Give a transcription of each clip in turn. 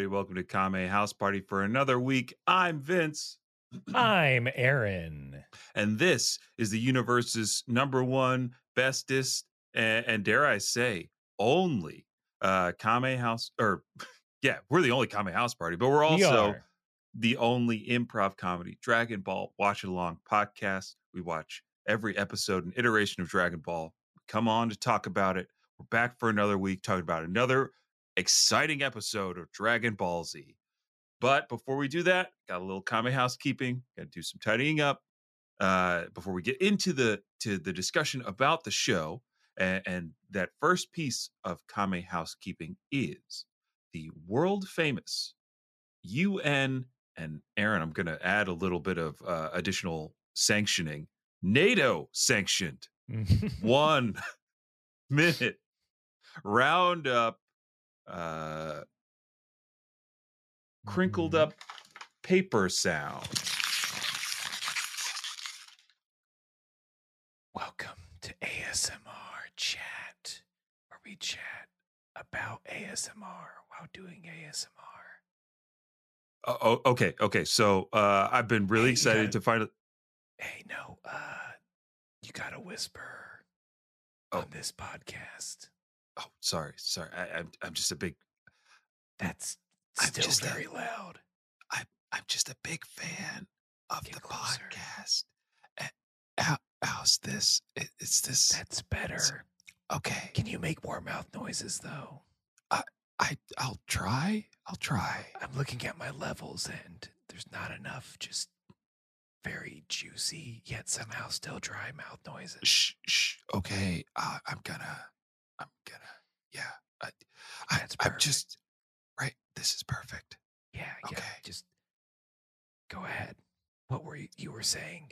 everybody. Welcome to Kame House Party for another week. I'm Vince. I'm Aaron. And this is the universe's number one, bestest, and dare I say, only Kame House. Or, yeah, we're the only Kame House Party, but we're also the only improv comedy Dragon Ball Watch It Along podcast. We watch every episode and iteration of Dragon Ball. We come on to talk about it. We're back for another week talking about another exciting episode of Dragon Ball Z. But before we do that, got a little Kame housekeeping. Got to do some tidying up before we get into the discussion about the show. And that first piece of Kame housekeeping is the world famous UN and Aaron. I'm going to add a little bit of additional sanctioning. NATO sanctioned 1 minute roundup. Crinkled up paper sound. Welcome to ASMR chat, where we chat about ASMR while doing ASMR. Oh, okay. So I've been really excited to find it. Hey, no, you gotta whisper on this podcast. Oh, sorry. I'm just a big. That's. I'm still very loud. I'm just a big fan of the podcast. How's this? It's this. That's better. Okay. Can you make more mouth noises though? I'll try. I'm looking at my levels and there's not enough. Just very juicy yet somehow still dry mouth noises. Shh. Okay. I'm gonna. Yeah. I'm just. Right, this is perfect. Yeah, okay. Just go ahead. What were you were saying?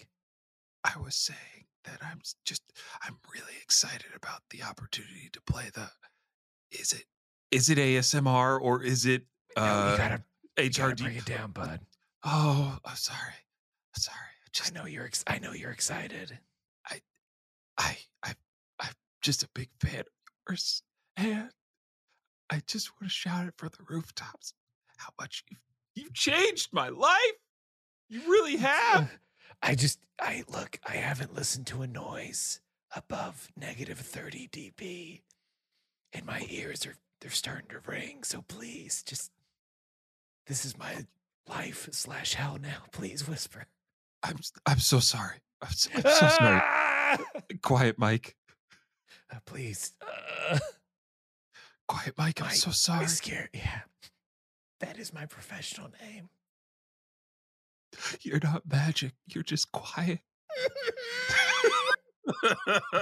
I was saying that I'm really excited about the opportunity to play the is it ASMR or is it HRD? Bring it down, bud. Oh, I'm sorry. I know you're excited. I'm just a big fan of yours, and I just want to shout it from the rooftops how much you've changed my life. You really have. I haven't listened to a noise above negative 30 dB, and my ears they're starting to ring. So please, just this is my life / hell now. Please whisper. I'm so sorry. I'm so sorry. Quiet, Mike. Please. Quiet Mike, I'm so sorry. I'm scared. Yeah. That is my professional name. You're not magic. You're just quiet.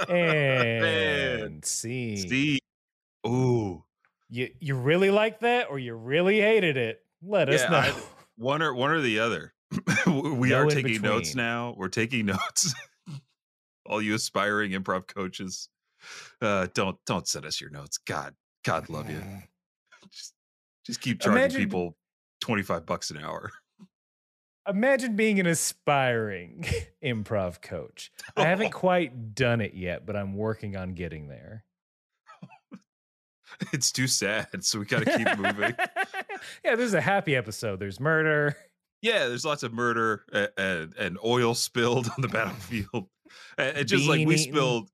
And see. Ooh. You really like that or you really hated it? Let us know. One or the other. We are taking notes now. We're taking notes. All you aspiring improv coaches. Don't send us your notes. God love you. Just keep charging people $25 an hour. Imagine being an aspiring improv coach. I haven't quite done it yet, but I'm working on getting there. It's too sad, so we got to keep moving. Yeah, there's a happy episode. There's murder. Yeah, there's lots of murder and oil spilled on the battlefield. And just like we spilled...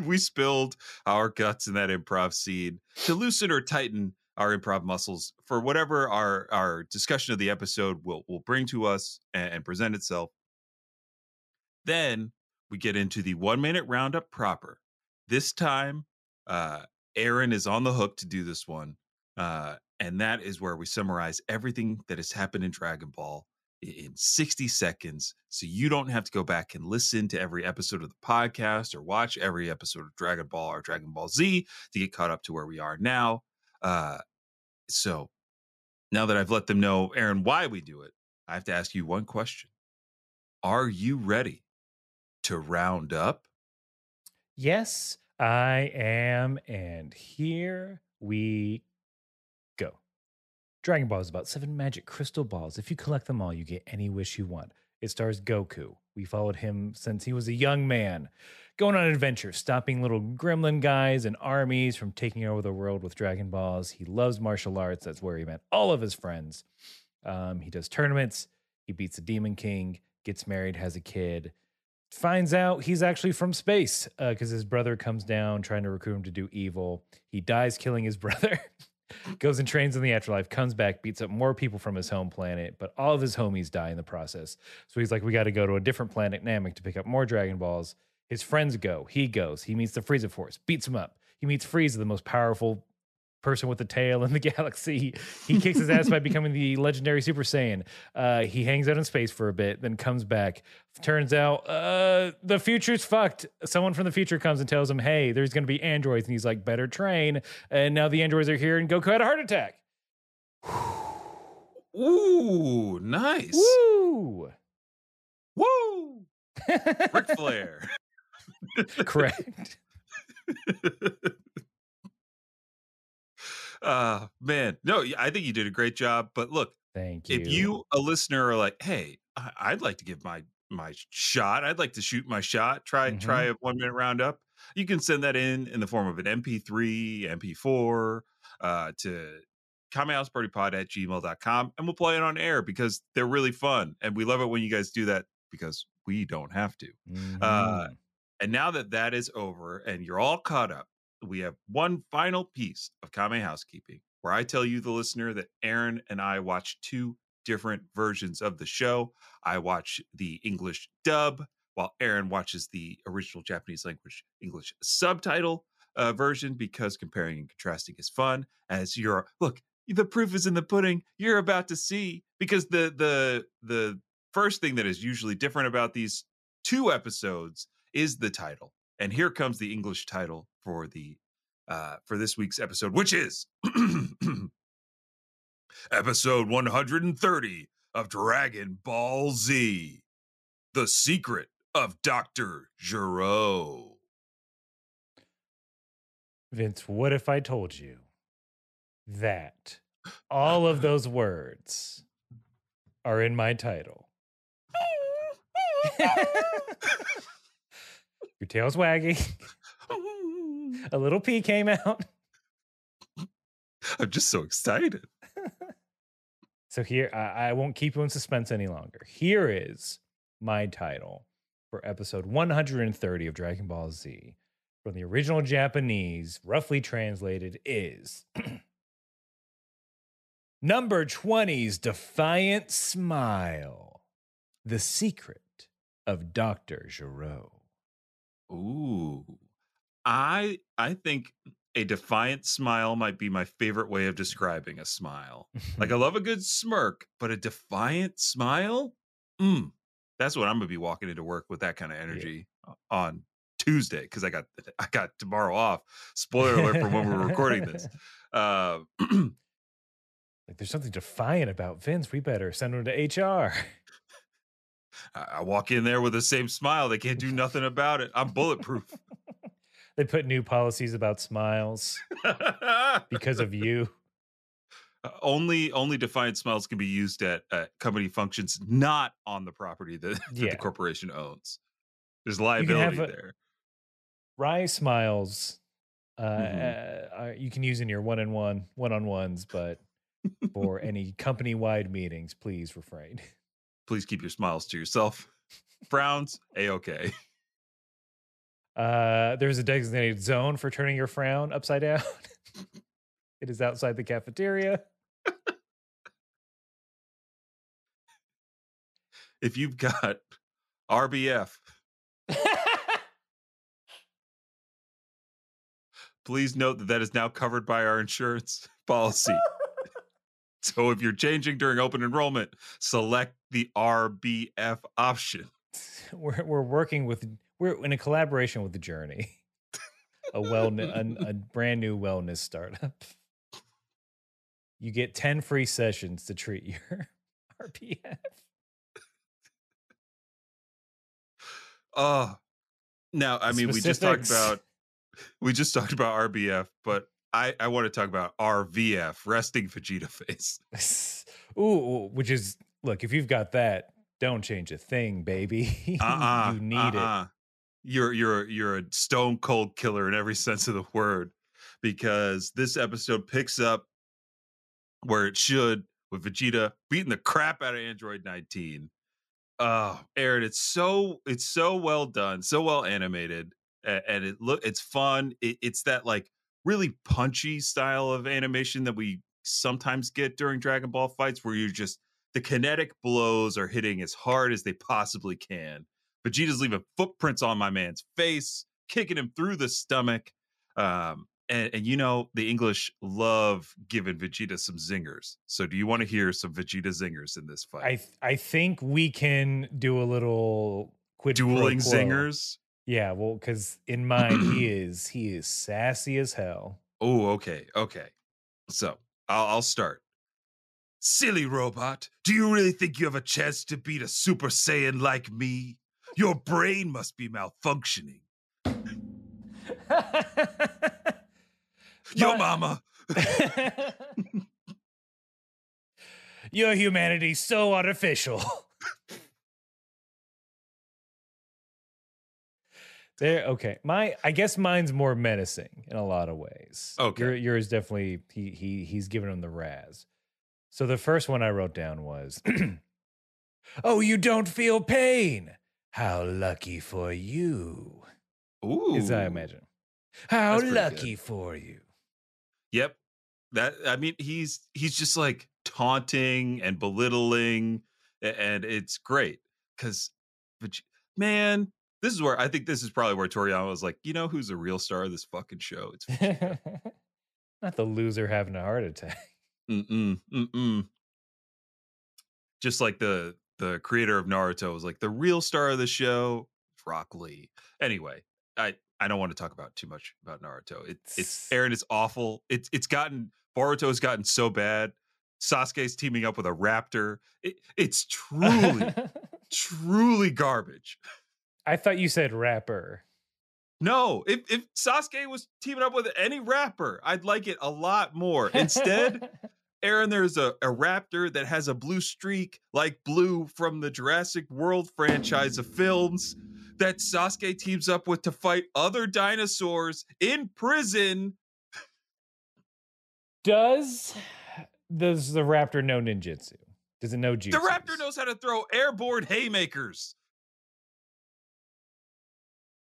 We spilled our guts in that improv scene to loosen or tighten our improv muscles for whatever our discussion of the episode will bring to us and present itself. Then we get into the 1 minute roundup proper. This time, Aaron is on the hook to do this one. And that is where we summarize everything that has happened in Dragon Ball in 60 seconds, so you don't have to go back and listen to every episode of the podcast or watch every episode of Dragon Ball or Dragon Ball Z to get caught up to where we are now. So now that I've let them know, Aaron, why we do it, I have to ask you one question. Are you ready to round up? Yes, I am. And here we go. Dragon Ball is about 7 magic crystal balls. If you collect them all, you get any wish you want. It stars Goku. We followed him since he was a young man. going on adventures, stopping little gremlin guys and armies from taking over the world with Dragon Balls. He loves martial arts. That's where he met all of his friends. He does tournaments. He beats the Demon King, gets married, has a kid. Finds out he's actually from space because his brother comes down trying to recruit him to do evil. He dies killing his brother. Goes and trains in the afterlife, comes back, beats up more people from his home planet, but all of his homies die in the process. So he's like, we got to go to a different planet, Namek, to pick up more Dragon Balls. His friends go. He goes. He meets the Frieza Force, beats him up. He meets Frieza, the most powerful person with a tail in the galaxy. He kicks his ass by becoming the legendary Super Saiyan. He hangs out in space for a bit, then comes back. Turns out the future's fucked. Someone from the future comes and tells him, hey, there's going to be androids. And he's like, better train. And now the androids are here and Goku had a heart attack. Ooh, nice. Woo. Woo. Ric Flair. Correct. Man, no, I think you did a great job. But look, thank you. If you, a listener, are like, hey, I'd like to give my shot. I'd like to shoot my shot. Try a 1 minute roundup. You can send that in the form of an MP3, MP4 to kamehousepartypod@gmail.com. And we'll play it on air because they're really fun. And we love it when you guys do that because we don't have to. Mm-hmm. And now that is over and you're all caught up, we have one final piece of Kame housekeeping where I tell you, the listener, that Aaron and I watch two different versions of the show. I watch the English dub while Aaron watches the original Japanese language English subtitle version because comparing and contrasting is fun. Look, the proof is in the pudding. You're about to see, because the first thing that is usually different about these two episodes is the title. And here comes the English title for the for this week's episode, which is episode 130 of Dragon Ball Z, The Secret of Dr. Gero. Vince, what if I told you that all of those words are in my title? Your tail's wagging. A little pee came out. I'm just so excited. So here, I won't keep you in suspense any longer. Here is my title for episode 130 of Dragon Ball Z. From the original Japanese, roughly translated, is Number 20's Defiant Smile, The Secret of Dr. Gero. Ooh, I think a defiant smile might be my favorite way of describing a smile. Like, I love a good smirk, but a defiant smile? That's what I'm going to be walking into work with, that kind of energy on Tuesday, because I got tomorrow off. Spoiler alert for when we're recording this. Like, there's something defiant about Vince. We better send him to HR. I walk in there with the same smile. They can't do nothing about it. I'm bulletproof. They put new policies about smiles because of you. Only defiant smiles can be used at company functions, not on the property that the corporation owns. There's liability there. Wry smiles you can use in your one-on-ones, but for any company-wide meetings, please refrain. Please keep your smiles to yourself. Frowns, A-okay. There's a designated zone for turning your frown upside down. It is outside the cafeteria. If you've got RBF, please note that is now covered by our insurance policy. So if you're changing during open enrollment, select the RBF option. We're in a collaboration with The Journey, a brand new wellness startup. You get 10 free sessions to treat your RBF. Now, I mean, we just talked about RBF, but I want to talk about RVF, resting Vegeta face. Ooh, which is, look, if you've got that, don't change a thing, baby. You need it. you're a stone cold killer in every sense of the word, because this episode picks up where it should, with Vegeta beating the crap out of Android 19. Oh, Aaron, it's so well done, so well animated, and it's fun. It's that like really punchy style of animation that we sometimes get during Dragon Ball fights, where you just the kinetic blows are hitting as hard as they possibly can. Vegeta's leaving footprints on my man's face, kicking him through the stomach, and you know the English love giving Vegeta some zingers. So do you want to hear some Vegeta zingers in this fight? I think we can do a little quid dueling zingers. Yeah, well, because in mine he is sassy as hell. Oh, okay. So I'll start. Silly robot, do you really think you have a chance to beat a Super Saiyan like me? Your brain must be malfunctioning. Yo, mama. Your humanity's so artificial. There, okay. I guess mine's more menacing in a lot of ways. Okay. Yours definitely he's giving him the razz. So the first one I wrote down was, "Oh, you don't feel pain. How lucky for you." Ooh. As I imagine. How lucky for you. Yep. That, I mean, he's just like taunting and belittling, and it's great because, man, this is where I think this is probably where Toriyama was like, you know who's the real star of this fucking show? It's Vegeta. Not the loser having a heart attack. Just like the creator of Naruto was like, the real star of the show, Rock Lee. Anyway, I don't want to talk about too much about Naruto. It's Aaron is awful. Boruto's gotten so bad. Sasuke's teaming up with a raptor. It's truly, truly garbage. I thought you said rapper. No, if Sasuke was teaming up with any rapper, I'd like it a lot more. Instead, Aaron, there's a raptor that has a blue streak like Blue from the Jurassic World franchise of films that Sasuke teams up with to fight other dinosaurs in prison. Does the raptor know ninjutsu? Does it know jutsu? The raptor knows how to throw airborne haymakers.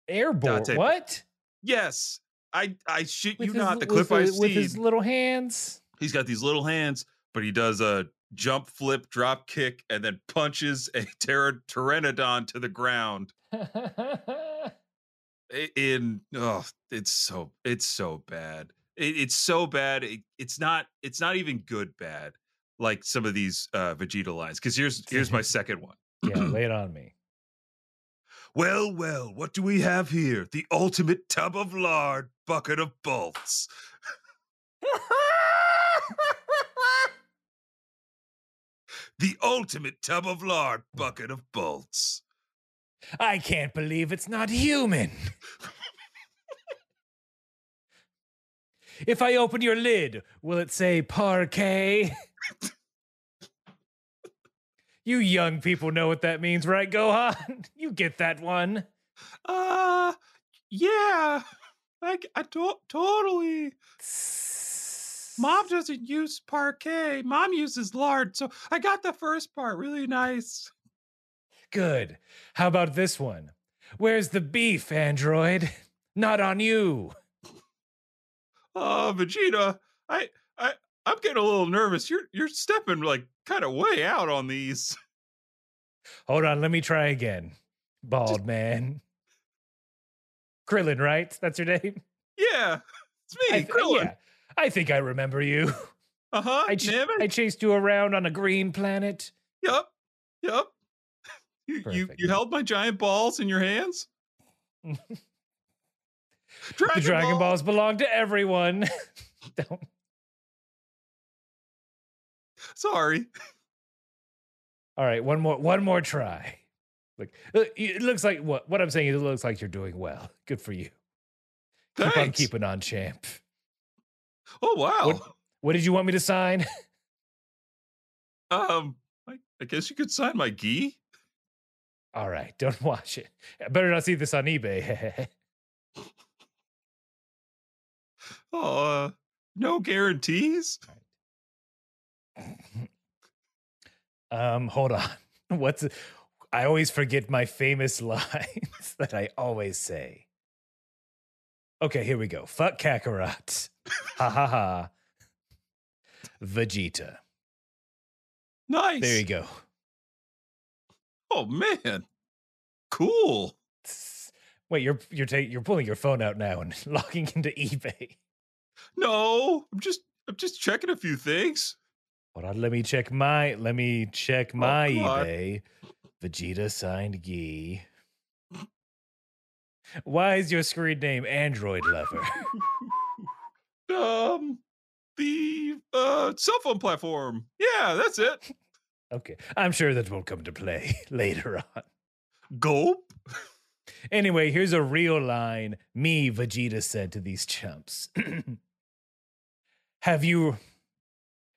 Airborne? Dante. What? Yes. I shit you not. The clip I've seen. With his little hands? He's got these little hands, but he does a jump, flip, drop kick, and then punches a pteranodon to the ground. It's so bad. It's not even good bad, like some of these Vegeta lines. Because here's my second one. Yeah, lay it on me. Well, what do we have here? The ultimate tub of lard, bucket of bolts. The ultimate tub of lard, bucket of bolts. I can't believe it's not human. If I open your lid, will it say parquet? You young people know what that means, right, Gohan? You get that one. Yeah. Like, I totally. Mom doesn't use parquet. Mom uses lard. So I got the first part. Really nice. Good. How about this one? Where's the beef, Android? Not on you. Oh, Vegeta, I'm getting a little nervous. You're stepping like kind of way out on these. Hold on, let me try again. Bald man. Krillin, right? That's your name? Yeah. It's me, Krillin. Yeah. I think I remember you. Uh-huh. I chased you around on a green planet. Yep. You held my giant balls in your hands? Dragon Balls belong to everyone. Don't. Sorry. All right, one more try. Look, it looks like what I'm saying is it looks like you're doing well. Good for you. Thanks. Keep on keeping on, champ. Oh, wow. What did you want me to sign? I guess you could sign my gi. All right, don't watch it. I better not see this on eBay. Oh, no guarantees. Right. Hold on. I always forget my famous lines that I always say. Okay, here we go. Fuck Kakarot. Ha ha ha. Vegeta. Nice. There you go. Oh man. Cool. Wait, you're pulling your phone out now and logging into eBay. No, I'm just checking a few things. Hold on, let me check my eBay. Vegeta signed Gi. Why is your screen name Android Lover? The cell phone platform. Yeah, that's it. Okay, I'm sure that will come to play later on. Gulp. Anyway, here's a real line me, Vegeta, said to these chumps. Have your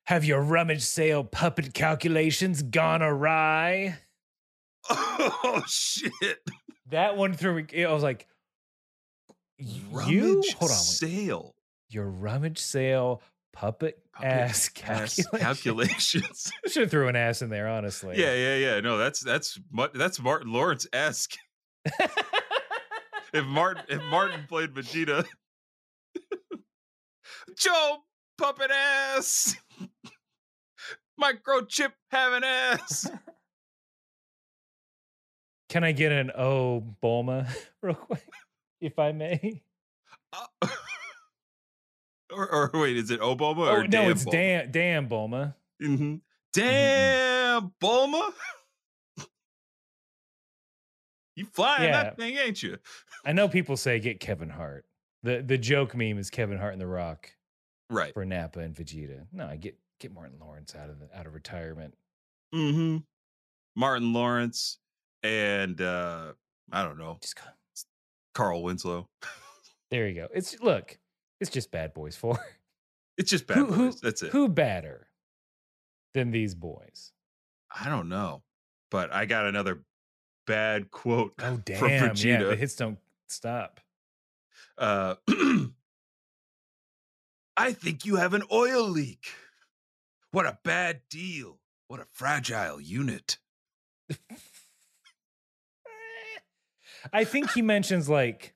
rummage sale puppet calculations gone awry? Oh, shit. That one threw me. I was like, Hold on, wait. Your rummage sale puppet ass calculations. I should have threw an ass in there, honestly. Yeah. No, that's Martin Lawrence-esque. If Martin played Vegeta. Joe puppet ass. Microchip having ass. Can I get an oh Bulma real quick, if I may? Or wait, is it oh Bulma or damn? No, it's Bulma. Damn Bulma. Mm-hmm. Damn Bulma. You flying that thing, ain't you? I know people say get Kevin Hart. The joke meme is Kevin Hart and The Rock, right? For Nappa and Vegeta. No, I get Martin Lawrence out of retirement. Mm-hmm. Martin Lawrence and I don't know, just Carl Winslow. There you go. It's just Bad Boys 4. It's just Bad Boys. That's it. Who badder than these boys? I don't know, but I got another bad quote from Vegeta. Yeah, the hits don't stop. I think you have an oil leak. What a bad deal. What a fragile unit. I think he mentions, like,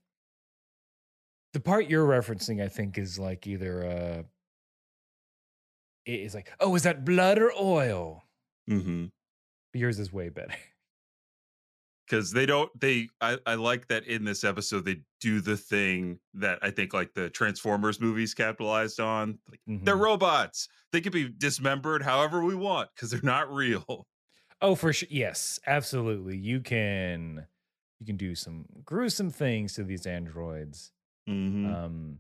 the part you're referencing, I think, is like either it's like, oh, is that blood or oil? Mm-hmm. Yours is way better. Because I like that in this episode, they do the thing that I think like the Transformers movies capitalized on. Like, they're robots. They can be dismembered however we want because they're not real. Oh, for sure. Yes, absolutely. You can do some gruesome things to these androids. Mm-hmm.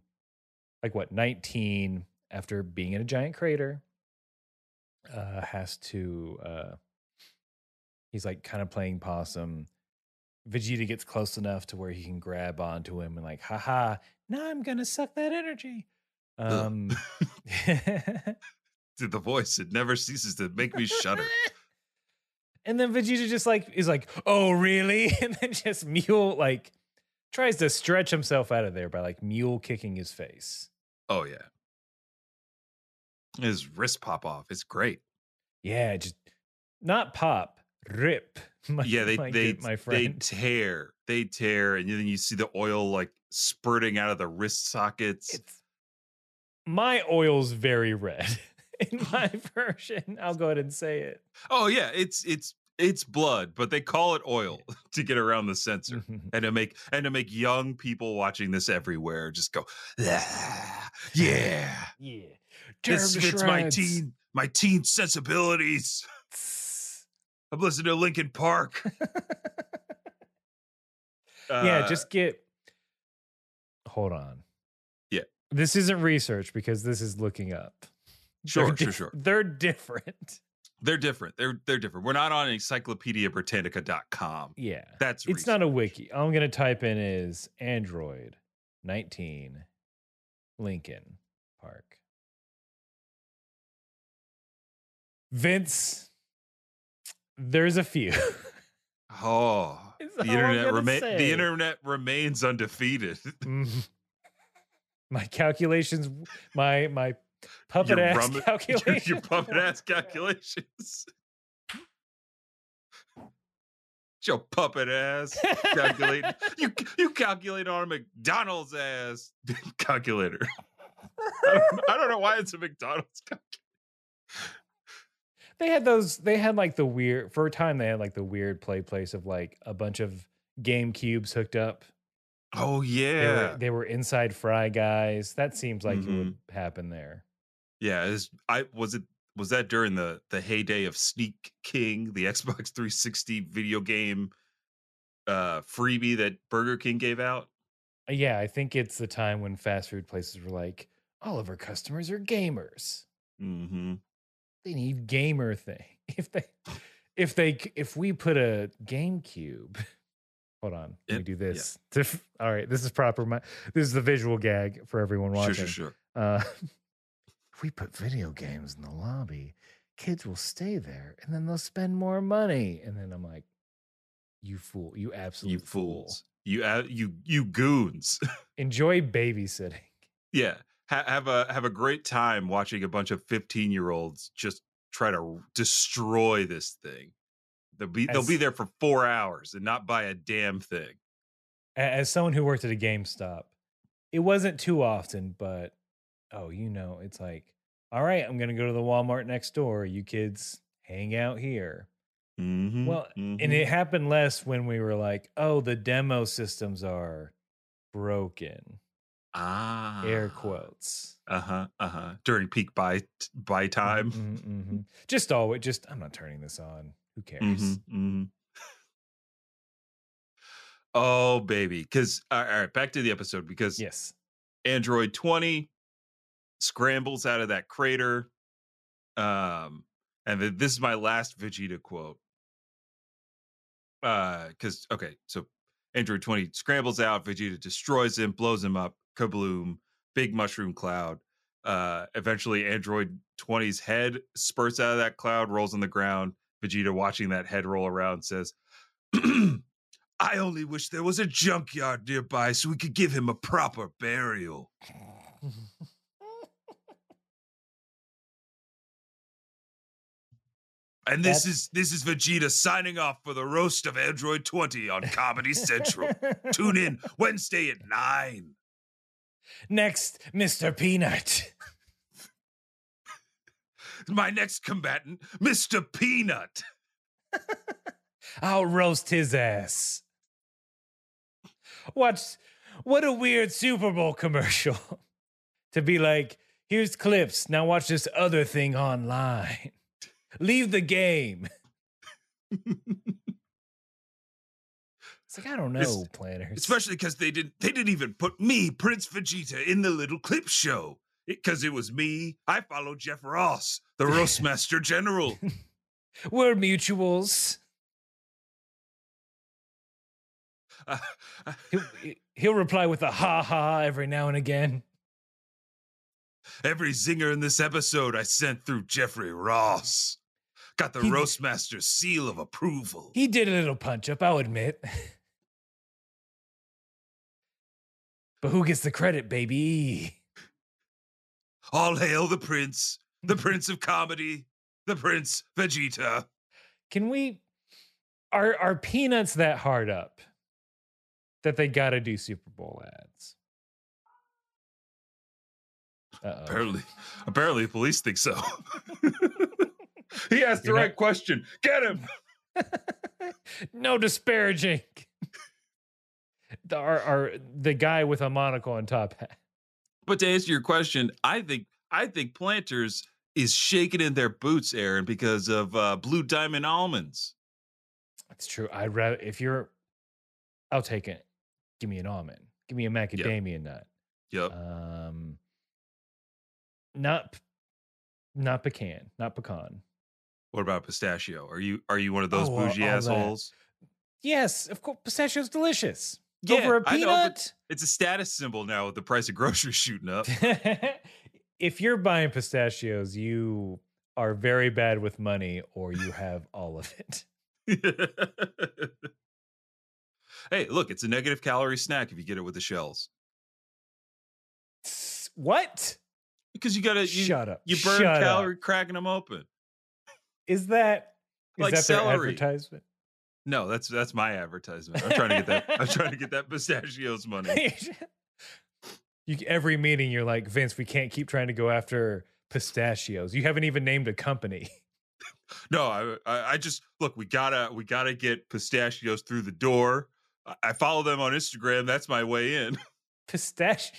Like what, 19, after being in a giant crater, has to, he's like kind of playing possum. Vegeta gets close enough to where he can grab onto him and like, haha, now I'm going to suck that energy. Dude, the voice, it never ceases to make me shudder. And then Vegeta just like, is like, oh, really? And then just tries to stretch himself out of there by like mule kicking his face. Oh, yeah. His wrists pop off. It's great. Yeah, just not pop. Rip. They tear. They tear, and then you see the oil like spurting out of the wrist sockets. My oil's very red in my version. I'll go ahead and say it. Oh yeah, it's blood, but they call it oil to get around the censor and to make young people watching this everywhere just go, ah, yeah. This fits my teen sensibilities. I'm listening to Lincoln Park. Hold on. Yeah. This isn't research because this is looking up. Sure. They're different. They're different. We're not on encyclopediabritannica.com. Yeah. It's not a wiki. All I'm going to type in is Android 19 Lincoln Park. Vince... There's a few. Oh, the internet remains undefeated. My calculations, my puppet ass calculations. Your puppet ass calculations. Your puppet ass calculating. You calculate on a McDonald's ass calculator. I don't know why it's a McDonald's calculator. They had those. They had like the weird. For a time, they had like the weird play place of like a bunch of Game Cubes hooked up. Oh yeah, they were inside Fry Guys. That seems like it would happen there. Yeah, was that during the heyday of Sneak King, the Xbox 360 video game freebie that Burger King gave out? Yeah, I think it's the time when fast food places were like, all of our customers are gamers. Mm-hmm. They need gamer thing. If we put a GameCube, hold on, let me do this. Yeah. All right, this is proper. This is the visual gag for everyone watching. Sure. If we put video games in the lobby, kids will stay there, and then they'll spend more money. And then I'm like, you fool! You absolute fools! You goons! Enjoy babysitting. Yeah. Have a great time watching a bunch of 15-year-olds just try to destroy this thing. They'll be there for 4 hours and not buy a damn thing. As someone who worked at a GameStop, it wasn't too often, but it's like, all right, I'm going to go to the Walmart next door. You kids hang out here. Mm-hmm, and it happened less when we were like, oh, the demo systems are broken. Ah, air quotes. During peak buy time. Just always. Just I'm not turning this on. Who cares? Oh baby, because all right, back to the episode because yes, Android 20 scrambles out of that crater, and this is my last Vegeta quote. So Android 20 scrambles out. Vegeta destroys him, blows him up. Kabloom, big mushroom cloud. Eventually, Android 20's head spurts out of that cloud, rolls on the ground. Vegeta, watching that head roll around, says, I only wish there was a junkyard nearby so we could give him a proper burial. And this is Vegeta signing off for the roast of Android 20 on Comedy Central. Tune in Wednesday at 9. Next, Mr. Peanut. My next combatant, Mr. Peanut. I'll roast his ass. What a weird Super Bowl commercial. To be like, here's clips, now watch this other thing online. Leave the game. It's like, I don't know, planners. Especially because they didn't even put me, Prince Vegeta, in the little clip show. Because it was me. I followed Jeff Ross, the Roastmaster General. We're mutuals. He'll reply with a ha-ha every now and again. Every zinger in this episode I sent through Jeffrey Ross. Got the Roastmaster's seal of approval. He did a little punch-up, I'll admit. But who gets the credit, baby? All hail the prince. The prince of comedy. The prince Vegeta. Can we... Are Peanuts that hard up that they gotta do Super Bowl ads? Uh-oh. Apparently, police think so. He asked the right question. Get him. No disparaging. The guy with a monocle on top hat. But to answer your question, I think Planters is shaking in their boots, Aaron, because of Blue Diamond almonds. That's true. I'd rather I'll take it. Give me an almond. Give me a macadamia nut. Yep. Not pecan. Not pecan. What about pistachio? Are you one of those bougie assholes? Yes, of course. Pistachio's delicious. Yeah, over a peanut. I know, it's a status symbol now with the price of groceries shooting up. If you're buying pistachios, you are very bad with money, or you have all of it. Hey, look, it's a negative calorie snack if you get it with the shells. What? Because you gotta shut up. You burn calorie cracking them open. Is that like that celery? Their advertisement? No, that's my advertisement. I'm trying to get that. I'm trying to get that pistachios money. Every meeting, you're like, Vince, we can't keep trying to go after pistachios. You haven't even named a company. No, I just look. We gotta get pistachios through the door. I follow them on Instagram. That's my way in. Pistachio,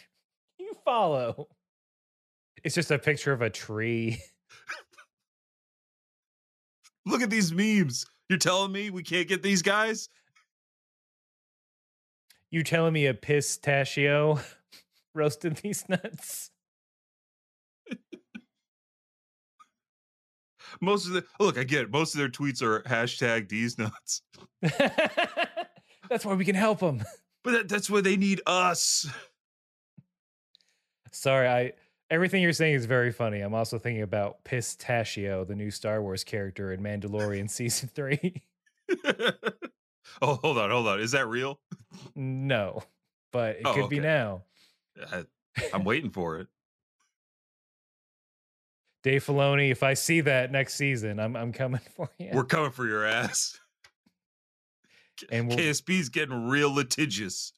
you follow. It's just a picture of a tree. Look at these memes. You're telling me we can't get these guys? You telling me a pistachio roasted these nuts? Look, I get it. Most of their tweets are hashtag these nuts. That's why we can help them. But that's where they need us. Sorry, everything you're saying is very funny. I'm also thinking about Pistachio, the new Star Wars character in Mandalorian Season 3. Oh, hold on. Is that real? No, but it could be now. I'm waiting for it. Dave Filoni, if I see that next season, I'm coming for you. We're coming for your ass. And KSB's getting real litigious.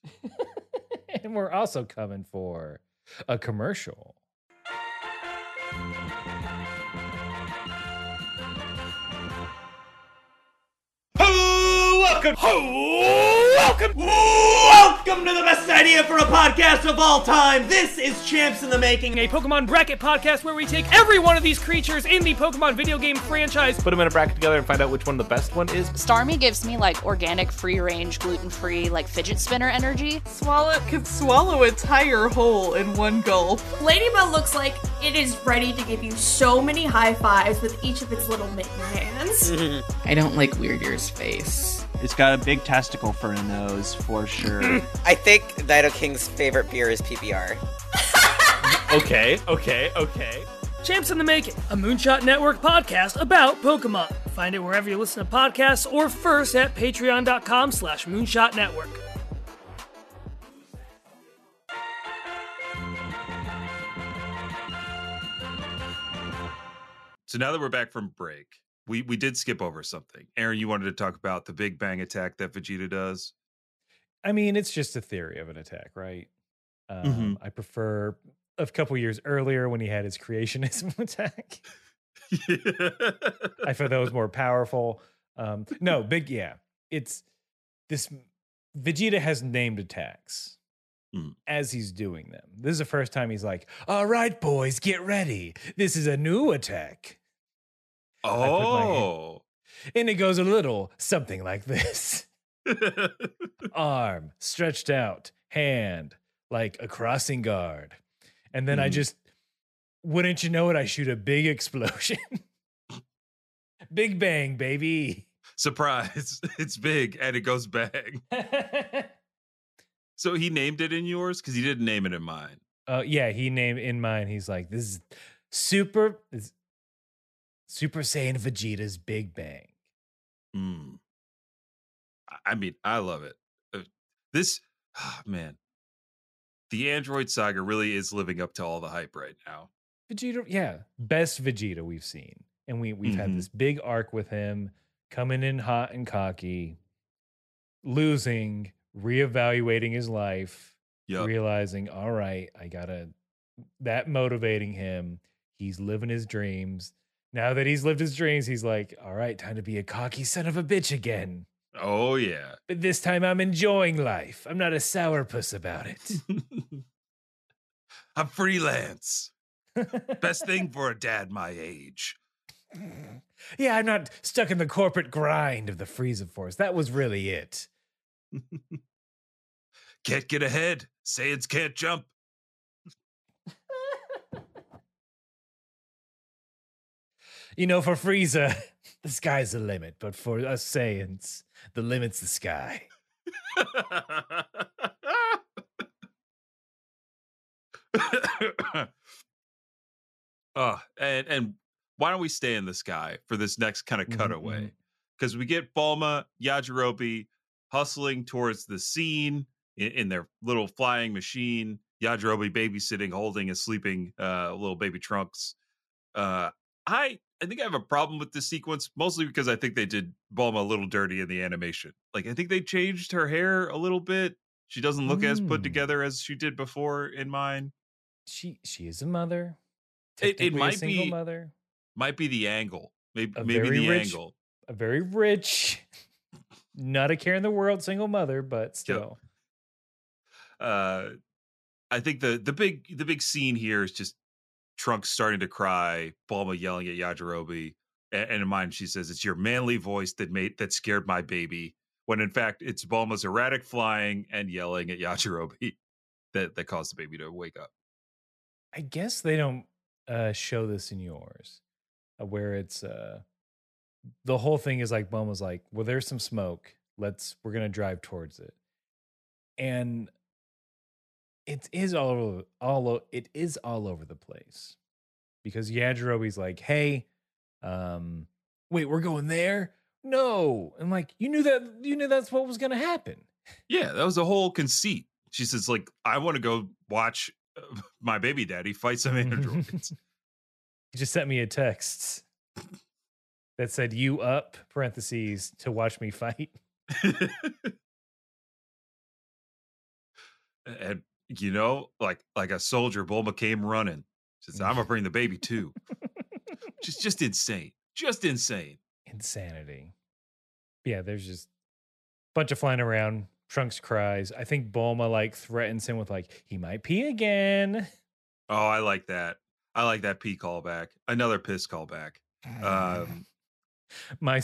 And we're also coming for a commercial. Welcome to the best idea for a podcast of all time. This is Champs in the Making, a Pokemon bracket podcast where we take every one of these creatures in the Pokemon video game franchise, put them in a bracket together, and find out which one the best one is. Starmie gives me like organic, free-range, gluten-free, like fidget spinner energy. Swallow could swallow an entire whole in one gulp. Ladybug looks like it is ready to give you so many high fives with each of its little mitten hands. I don't like Weird Ear's face. It's got a big testicle for a nose, for sure. I think Nido King's favorite beer is PBR. Okay. Champs in the Making, a Moonshot Network podcast about Pokemon. Find it wherever you listen to podcasts or first at patreon.com/moonshotnetwork. So now that we're back from break, We did skip over something. Aaron, you wanted to talk about the Big Bang attack that Vegeta does? I mean, it's just a theory of an attack, right? I prefer a couple years earlier when he had his creationism attack. Yeah. I felt that was more powerful. It's this. Vegeta has named attacks as he's doing them. This is the first time he's like, all right, boys, get ready. This is a new attack. Oh, and it goes a little something like this. Arm stretched out, hand like a crossing guard, and then I just, wouldn't you know it, I shoot a big explosion. Big bang, baby. Surprise, it's big and it goes bang. So he named it in yours, because he didn't name it in mine. He named in mine, he's like, this is Super Saiyan Vegeta's Big Bang. I mean, I love it. The Android saga really is living up to all the hype right now. Vegeta, best Vegeta we've seen. And we've had this big arc with him, coming in hot and cocky, losing, reevaluating his life, realizing, all right, that motivating him. He's living his dreams. Now that he's lived his dreams, he's like, all right, time to be a cocky son of a bitch again. Oh, yeah. But this time I'm enjoying life. I'm not a sourpuss about it. I'm freelance. Best thing for a dad my age. Yeah, I'm not stuck in the corporate grind of the Frieza Force. That was really it. Can't get ahead. Saiyans can't jump. You know, for Frieza, the sky's the limit. But for us Saiyans, the limit's the sky. And why don't we stay in the sky for this next kind of cutaway? because we get Bulma, Yajirobe hustling towards the scene in their little flying machine. Yajirobe babysitting, holding and sleeping little baby Trunks. I think I have a problem with this sequence, mostly because I think they did Bulma a little dirty in the animation. Like, I think they changed her hair a little bit. She doesn't look as put together as she did before in mine. She is a mother. It might be a mother. Might be the angle. Maybe the angle. A very rich, not a care in the world, single mother, but still. Yep. I think the big scene here is just Trunks starting to cry, Bulma yelling at Yajirobe, and in mine she says, "It's your manly voice that scared my baby." When in fact it's Bulma's erratic flying and yelling at Yajirobe that caused the baby to wake up. I guess they don't show this in yours, where it's the whole thing is like Bulma's like, "Well, there's some smoke. We're gonna drive towards it," and It is all over the place, because Yajirobe's like, "Hey, wait, we're going there? No!" And like, you knew that's what was gonna happen. Yeah, that was the whole conceit. She says, like, "I want to go watch my baby daddy fight some androids." He just sent me a text that said, "You up?" (parentheses) "to watch me fight." And you know, like a soldier, Bulma came running. She says, "I'm gonna bring the baby too." Just insane. Just insane. Insanity. Yeah, there's just a bunch of flying around. Trunks cries. I think Bulma like threatens him with like, he might pee again. Oh, I like that. I like that pee callback. Another piss callback. My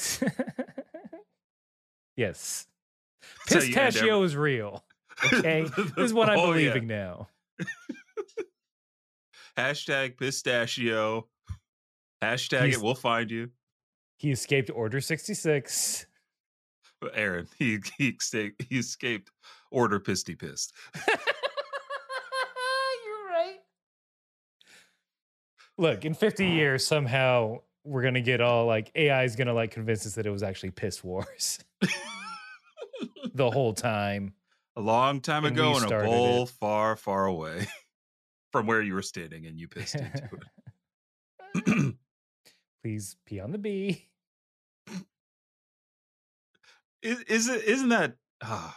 yes. Pistachio is real. Okay, this is what I'm believing now. Hashtag pistachio. Hashtag it will find you. He escaped Order 66. Aaron, he escaped Order Pisty Pissed. You're right. Look, in 50 years, somehow we're going to get all like, AI is going to like convince us that it was actually Piss Wars. The whole time. A long time ago in a bowl far, far away from where you were standing and you pissed into it. Please pee on the bee. Isn't that... all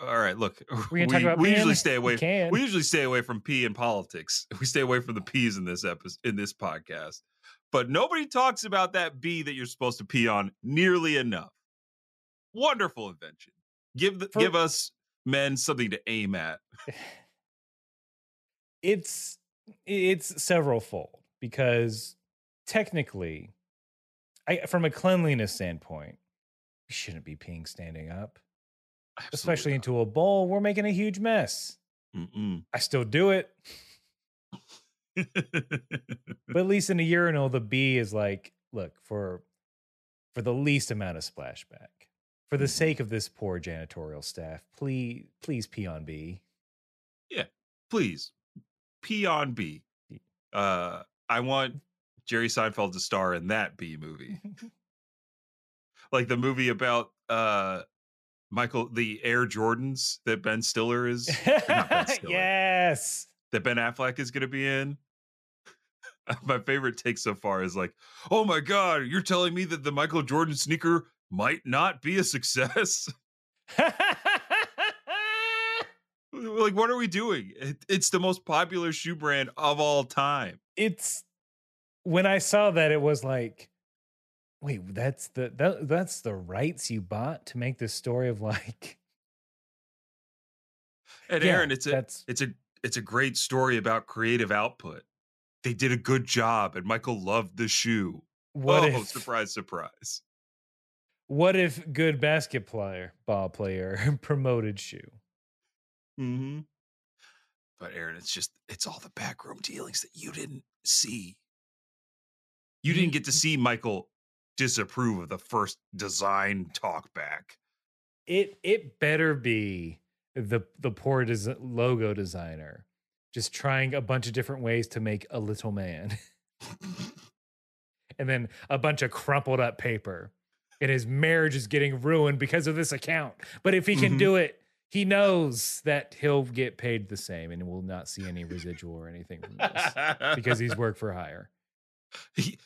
right, look. We usually stay away from pee in politics. We stay away from the peas in this episode, in this podcast. But nobody talks about that bee that you're supposed to pee on nearly enough. Wonderful invention. Give us... men, something to aim at. It's several fold, because technically, from a cleanliness standpoint, we shouldn't be peeing standing up. Absolutely, especially not into a bowl. We're making a huge mess. I still do it. But at least in a urinal, the bee is like, look, for the least amount of splashback. For the sake of this poor janitorial staff, please pee on B. Yeah, please pee on B. I want Jerry Seinfeld to star in that B movie, like the movie about the Air Jordans that Ben Stiller is. Not Ben Stiller, yes, that Ben Affleck is going to be in. My favorite take so far is like, "Oh my God, you're telling me that the Michael Jordan sneaker might not be a success?" Like, what are we doing? It's the most popular shoe brand of all time. It's when I saw that, it was like, wait, that's the rights you bought to make this story of like. And yeah, Aaron, it's a great story about creative output. They did a good job, and Michael loved the shoe. Surprise, surprise. What if good basketball player promoted shoe? Mm-hmm. But Aaron, it's all the backroom dealings that you didn't see. You didn't get to see Michael disapprove of the first design talkback. It better be the poor logo designer just trying a bunch of different ways to make a little man, and then a bunch of crumpled up paper. and his marriage is getting ruined because of this account. But if he can do it, he knows that he'll get paid the same and will not see any residual or anything from this because he's worked for hire.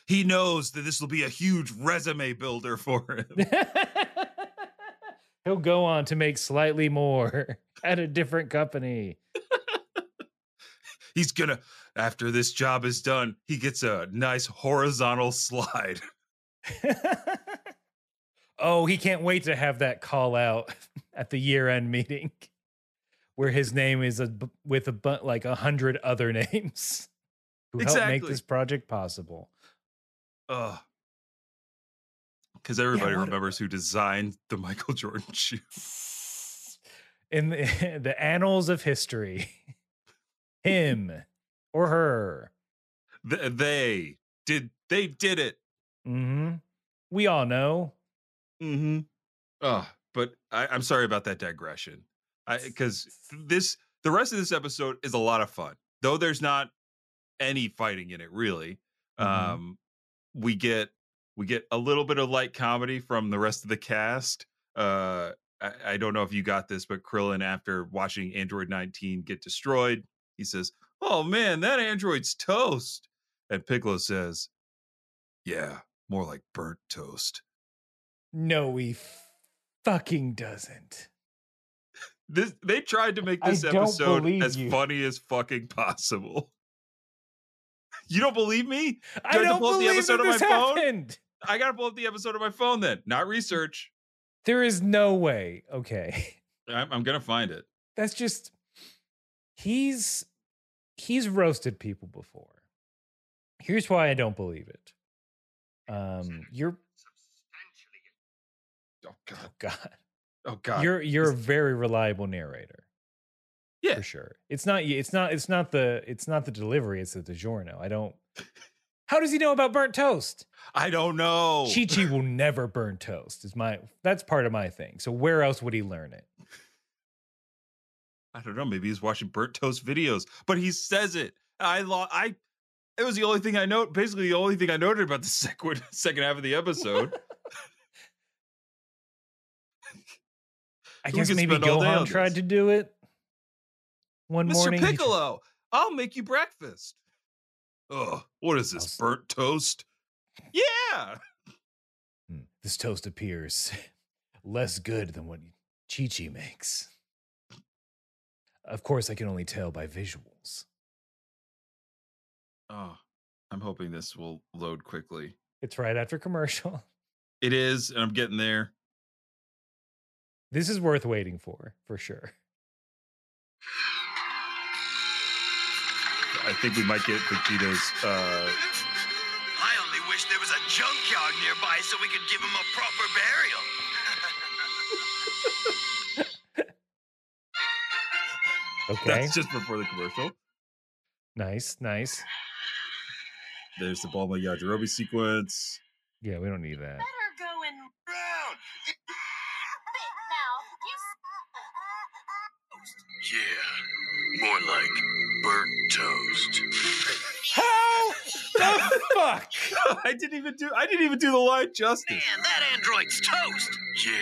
He knows that this will be a huge resume builder for him. He'll go on to make slightly more at a different company. He's gonna, after this job is done, he gets a nice horizontal slide. Oh, he can't wait to have that call out at the year-end meeting where his name is with 100 other names who helped make this project possible. Because everybody remembers who designed the Michael Jordan shoe. In the annals of history, him or her. They did it. Mm-hmm. We all know. Mm-hmm. But I'm sorry about that digression. Because the rest of this episode is a lot of fun, though there's not any fighting in it really. Mm-hmm. We get a little bit of light comedy from the rest of the cast. I don't know if you got this, but Krillin, after watching Android 19 get destroyed, he says, "Oh man, that android's toast." And Piccolo says, "Yeah, more like burnt toast." No, he fucking doesn't. They tried to make this episode as funny as fucking possible. You don't believe me? I don't believe that this happened. I gotta pull up the episode on my phone then. Not research. There is no way. Okay. I'm gonna find it. That's just... He's roasted people before. Here's why I don't believe it. You're... Oh God. Oh God. Oh God. You're a very reliable narrator. Yeah. For sure. It's not the delivery, it's the DiGiorno. How does he know about burnt toast? I don't know. Chi Chi will never burn toast. That's part of my thing. So where else would he learn it? I don't know. Maybe he's watching burnt toast videos, but he says it. It was the only thing I know. Basically the only thing I noted about the second half of the episode. I guess maybe Gohan tried to do it one morning. Mr. Piccolo, I'll make you breakfast. Ugh, what is this, burnt toast? Yeah! This toast appears less good than what Chi Chi makes. Of course, I can only tell by visuals. Oh, I'm hoping this will load quickly. It's right after commercial. It is, and I'm getting there. This is worth waiting for sure. I think we might get Vegeta's... I only wish there was a junkyard nearby so we could give him a proper burial. Okay. That's just before the commercial. Nice. There's the Bulma Yajirobe sequence. Yeah, we don't need that. Better go in round. Yeah, more like burnt toast. How the fuck? I didn't even do the line justice. Man, that android's toast. Yeah,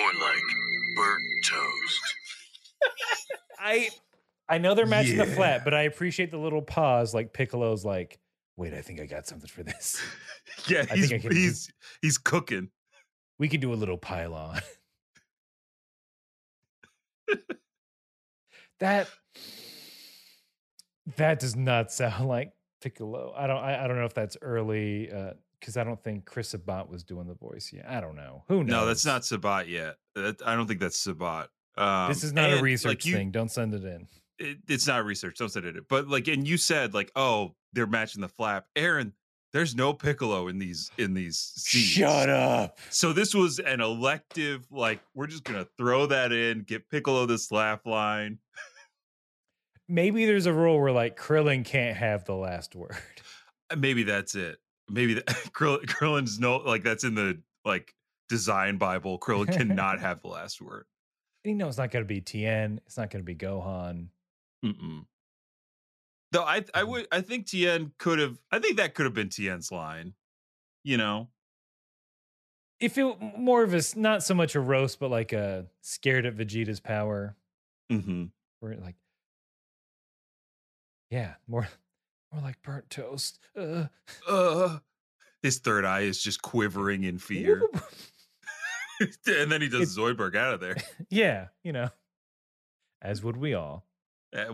more like burnt toast. I know they're matching the flat, but I appreciate the little pause. Like Piccolo's like, wait, I think I got something for this. Yeah, he's cooking. We can do a little pylon. That does not sound like Piccolo. I don't know if that's early because I don't think Chris Sabat was doing the voice yet. I don't know. Who knows? No, that's not Sabat yet. I don't think that's Sabat. This is not a research thing. Don't send it in. It's not research. Don't send it in. But and you said oh, they're matching the flap, Aaron. There's no Piccolo in these scenes. Shut up. So this was an elective, we're just going to throw that in, get Piccolo the laugh line. Maybe there's a rule where Krillin can't have the last word. Maybe that's it. Maybe Krillin's that's in the design Bible. Krillin cannot have the last word. You know, it's not going to be Tien. It's not going to be Gohan. Mm-mm. Though I think Tien could have been Tien's line, you know. If it more of a, not so much a roast, but like a scared at Vegeta's power. Mm-hmm. We're like, yeah, more like burnt toast. His third eye is just quivering in fear. And then he does Zoidberg out of there. Yeah, you know, as would we all.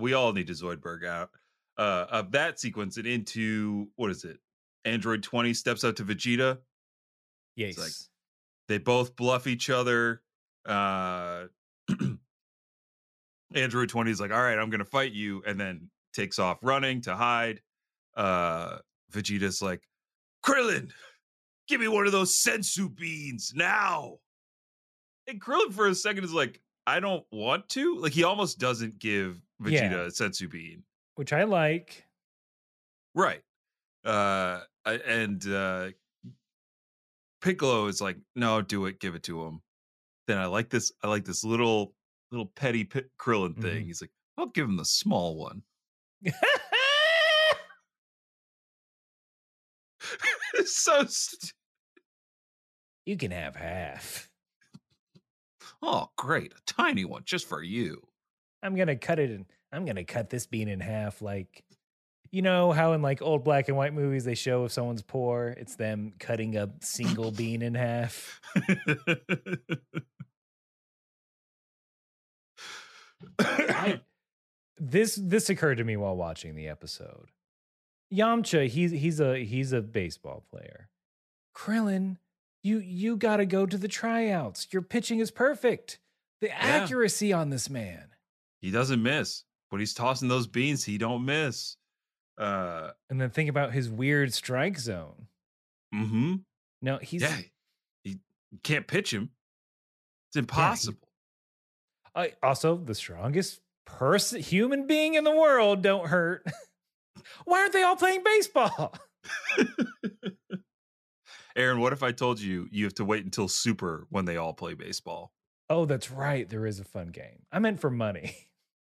We all need to Zoidberg out of that sequence and into, what is it? Android 20 steps up to Vegeta. Yes. It's like, they both bluff each other. Android 20 is like, all right, I'm going to fight you. And then takes off running to hide. Vegeta's like, Krillin, give me one of those Senzu beans now. And Krillin for a second is like, I don't want to. Like, he almost doesn't give Vegeta a Senzu bean. Which I like. Right. Piccolo is like, no, do it, give it to him. Then I like this little petty Krillin thing. Mm-hmm. He's like, I'll give him the small one. It's so you can have half. Oh, great. A tiny one just for you. I'm going to cut this bean in half. Like, you know how in like old black and white movies they show if someone's poor, it's them cutting a single bean in half. This occurred to me while watching the episode. Yamcha, he's a baseball player. Krillin, you got to go to the tryouts. Your pitching is perfect. The accuracy on this man. He doesn't miss. When he's tossing those beans, he don't miss. And then think about his weird strike zone. Mm-hmm. No, he can't pitch him. It's impossible. Yeah, also, the strongest human being in the world don't hurt. Why aren't they all playing baseball? Aaron, what if I told you you have to wait until Super when they all play baseball? Oh, that's right. There is a fun game. I meant for money.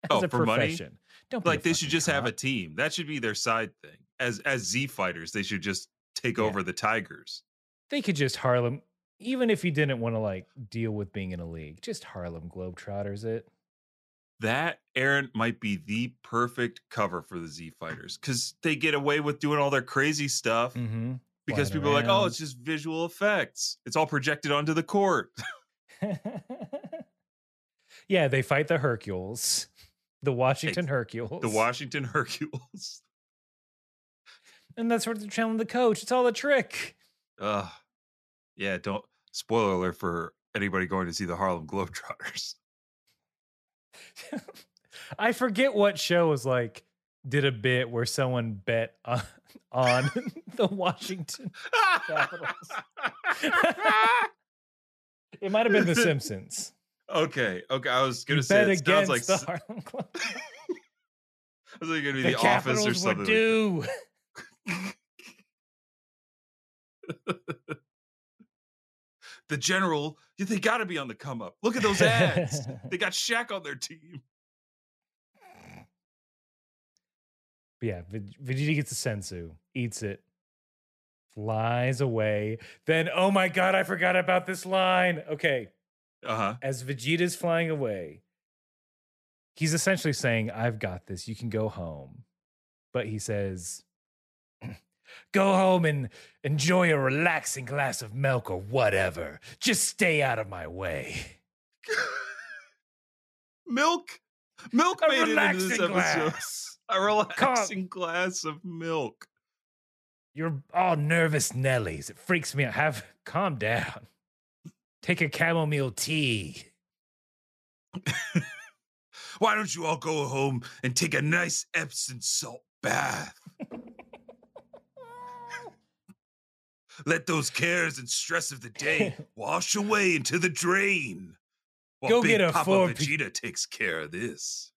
As a for profession. Money? Don't be like they should just have a team. That should be their side thing. As Z fighters, they should just take over the Tigers. They could just Harlem, even if you didn't want to like deal with being in a league, just Harlem Globetrotters it. That, Aaron, might be the perfect cover for the Z Fighters because they get away with doing all their crazy stuff because people are like, oh, it's just visual effects. It's all projected onto the court. Yeah, they fight the Hercules, the Washington Hercules. The Washington Hercules. And that's what they're telling the coach. It's all a trick. Yeah, don't. Spoiler alert for anybody going to see the Harlem Globetrotters. I forget what show was like did a bit where someone bet on the Washington Capitals. It might have been The Simpsons. Okay. I was gonna say it sounds like the Harlem Globetrotters. I was like gonna be the Office or something. Would do. The general, they got to be on the come up. Look at those ads. They got Shaq on their team. But yeah, Vegeta gets a Senzu, eats it, flies away. Then, oh my God, I forgot about this line. Okay. As Vegeta's flying away, he's essentially saying, I've got this. You can go home. But he says, go home and enjoy a relaxing glass of milk or whatever. Just stay out of my way. Milk made it into this episode. A relaxing glass of milk. You're all nervous, Nellies. It freaks me out. Calm down. Take a chamomile tea. Why don't you all go home and take a nice Epsom salt bath? Let those cares and stress of the day wash away into the drain. Go get a Vegeta takes care of this.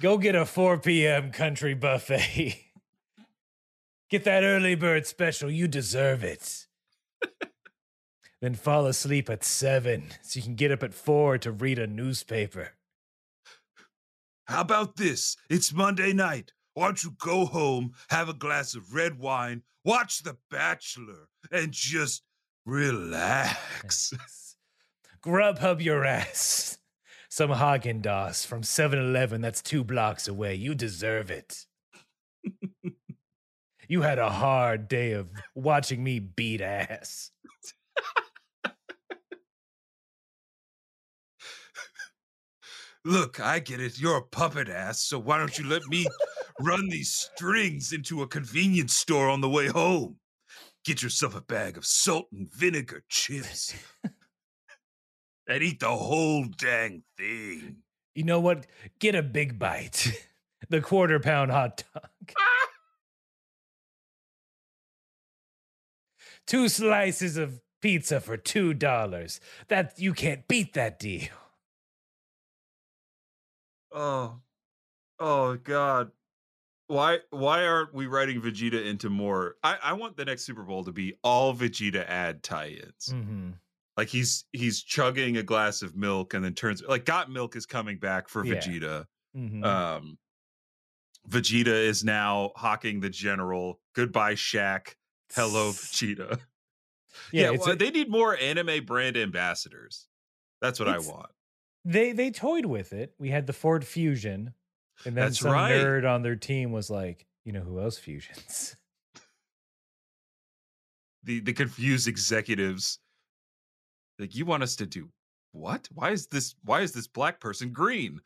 Go get a 4 p.m. country buffet. Get that early bird special. You deserve it. Then fall asleep at 7 so you can get up at 4 to read a newspaper. How about this? It's Monday night. Why don't you go home, have a glass of red wine, watch The Bachelor, and just Relax. Grubhub your ass. Some Haagen-Dazs from 7-Eleven that's 2 blocks away. You deserve it. You had a hard day of watching me beat ass. Look, I get it. You're a puppet ass, so why don't you let me run these strings into a convenience store on the way home? Get yourself a bag of salt and vinegar chips and eat the whole dang thing. You know what? Get a big bite. The quarter-pound hot dog. 2 slices of pizza for $2. That you can't beat that deal. Oh God. Why aren't we writing Vegeta into more? I want the next Super Bowl to be all Vegeta ad tie-ins. Mm-hmm. Like he's chugging a glass of milk and then turns like Got Milk is coming back for Vegeta. Mm-hmm. Vegeta is now hawking the general. Goodbye, Shaq. Hello, Vegeta. Well, they need more anime brand ambassadors. That's what I want. They toyed with it. We had the Ford Fusion, and then nerd on their team was like, you know who else fusions? The confused executives. Like, you want us to do what? Why is this black person green?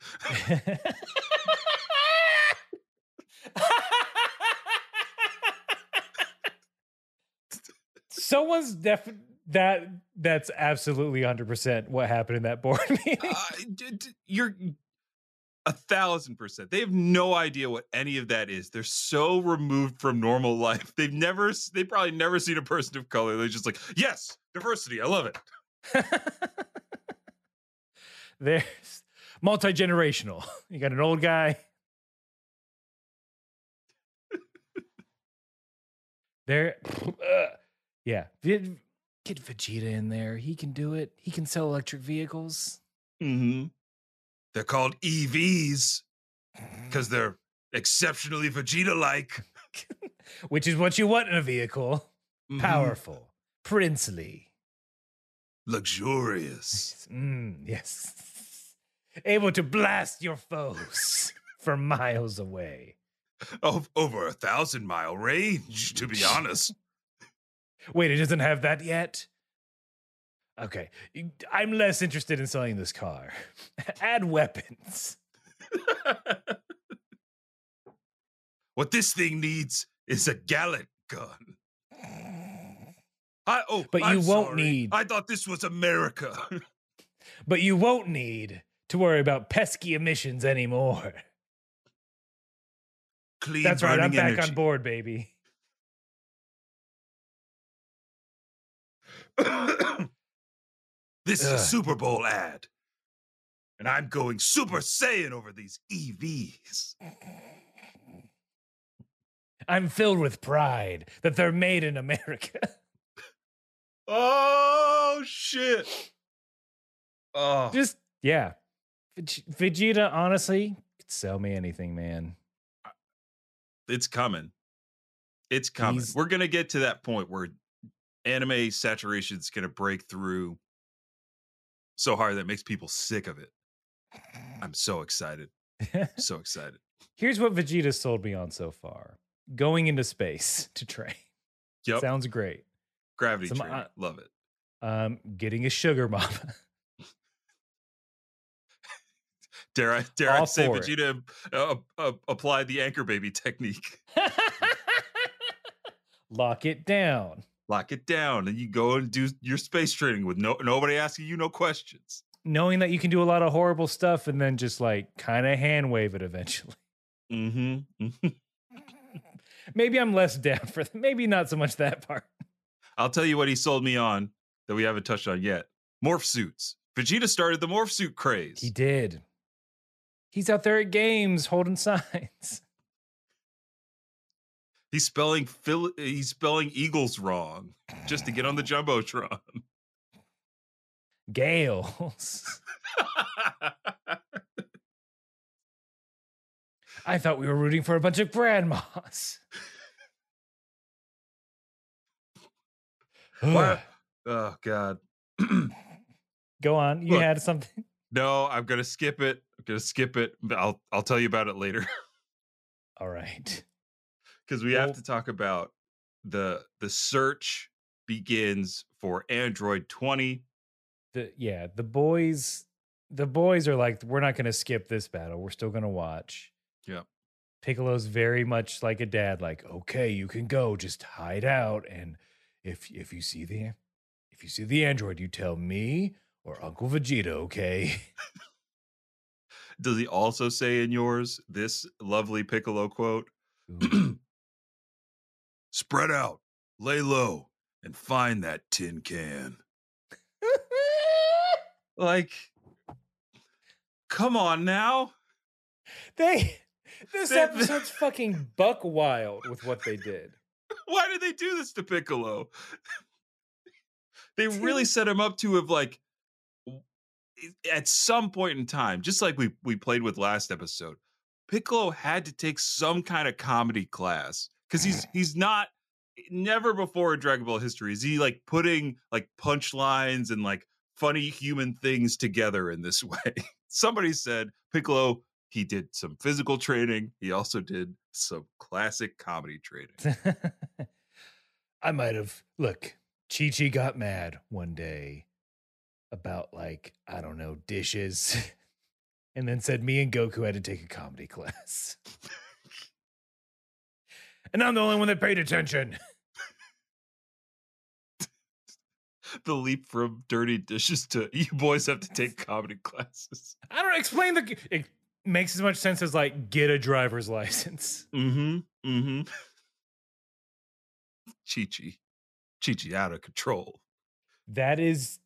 Someone's definitely. That's absolutely 100% what happened in that board meeting. You're 1,000%. They have no idea what any of that is. They're so removed from normal life. They've probably never seen a person of color. They're just like, yes, diversity. I love it. There's multi-generational. You got an old guy. Get Vegeta in there. He can do it. He can sell electric vehicles. Mm-hmm. They're called EVs because they're exceptionally Vegeta-like. Which is what you want in a vehicle. Mm-hmm. Powerful. Princely. Luxurious. Yes. Able to blast your foes from miles away. Over 1,000-mile range, to be honest. Wait, it doesn't have that yet? Okay. I'm less interested in selling this car. Add weapons. What this thing needs is a gallant gun. I thought this was America. But you won't need to worry about pesky emissions anymore. Clean That's right, I'm back energy. On board, baby. This is a Super Bowl ad, and I'm going Super Saiyan over these EVs. I'm filled with pride that they're made in America. Oh, shit. Oh. Just, yeah. Vegeta, honestly, could sell me anything, man. It's coming. It's coming. We're going to get to that point where anime saturation is going to break through so hard that makes people sick of it. I'm so excited. So excited. Here's what Vegeta sold me on so far. Going into space to train. Yep. Sounds great. Gravity train. Love it. Getting a sugar mama. Dare I say Vegeta applied the anchor baby technique. Lock it down. Lock it down, and you go and do your space training with nobody asking you no questions. Knowing that you can do a lot of horrible stuff and then just, like, kind of hand wave it eventually. Mm-hmm. Maybe I'm less down for that. Maybe not so much that part. I'll tell you what he sold me on that we haven't touched on yet. Morph suits. Vegeta started the morph suit craze. He did. He's out there at games holding signs. He's spelling Eagles wrong just to get on the Jumbotron. Gales. I thought we were rooting for a bunch of grandmas. Why, Oh God. Go on. You had something. No, I'm gonna skip it. I'll tell you about it later. All right. Because we have to talk about the search begins for Android 20. The boys are like, we're not gonna skip this battle. We're still gonna watch. Yeah. Piccolo's very much like a dad, like, okay, you can go, just hide out, and if you see the android, you tell me or Uncle Vegeta, okay? Does he also say in yours this lovely Piccolo quote? Spread out, lay low, and find that tin can. Like, come on now. This episode's fucking buck wild with what they did. Why did they do this to Piccolo? They really set him up to have, like, at some point in time, just like we played with last episode, Piccolo had to take some kind of comedy class because he's not, never before in Dragon Ball history is he, like, putting, like, punchlines and, like, funny human things together in this way. Somebody said Piccolo, he did some physical training. He also did some classic comedy training. I might have, look, Chi Chi got mad one day about, like, I don't know, dishes, and then said me and Goku had to take a comedy class. And I'm the only one that paid attention. The leap from dirty dishes to you boys have to take comedy classes. I don't explain the... It makes as much sense as, like, get a driver's license. Mm-hmm. Mm-hmm. Chi Chi out of control. That is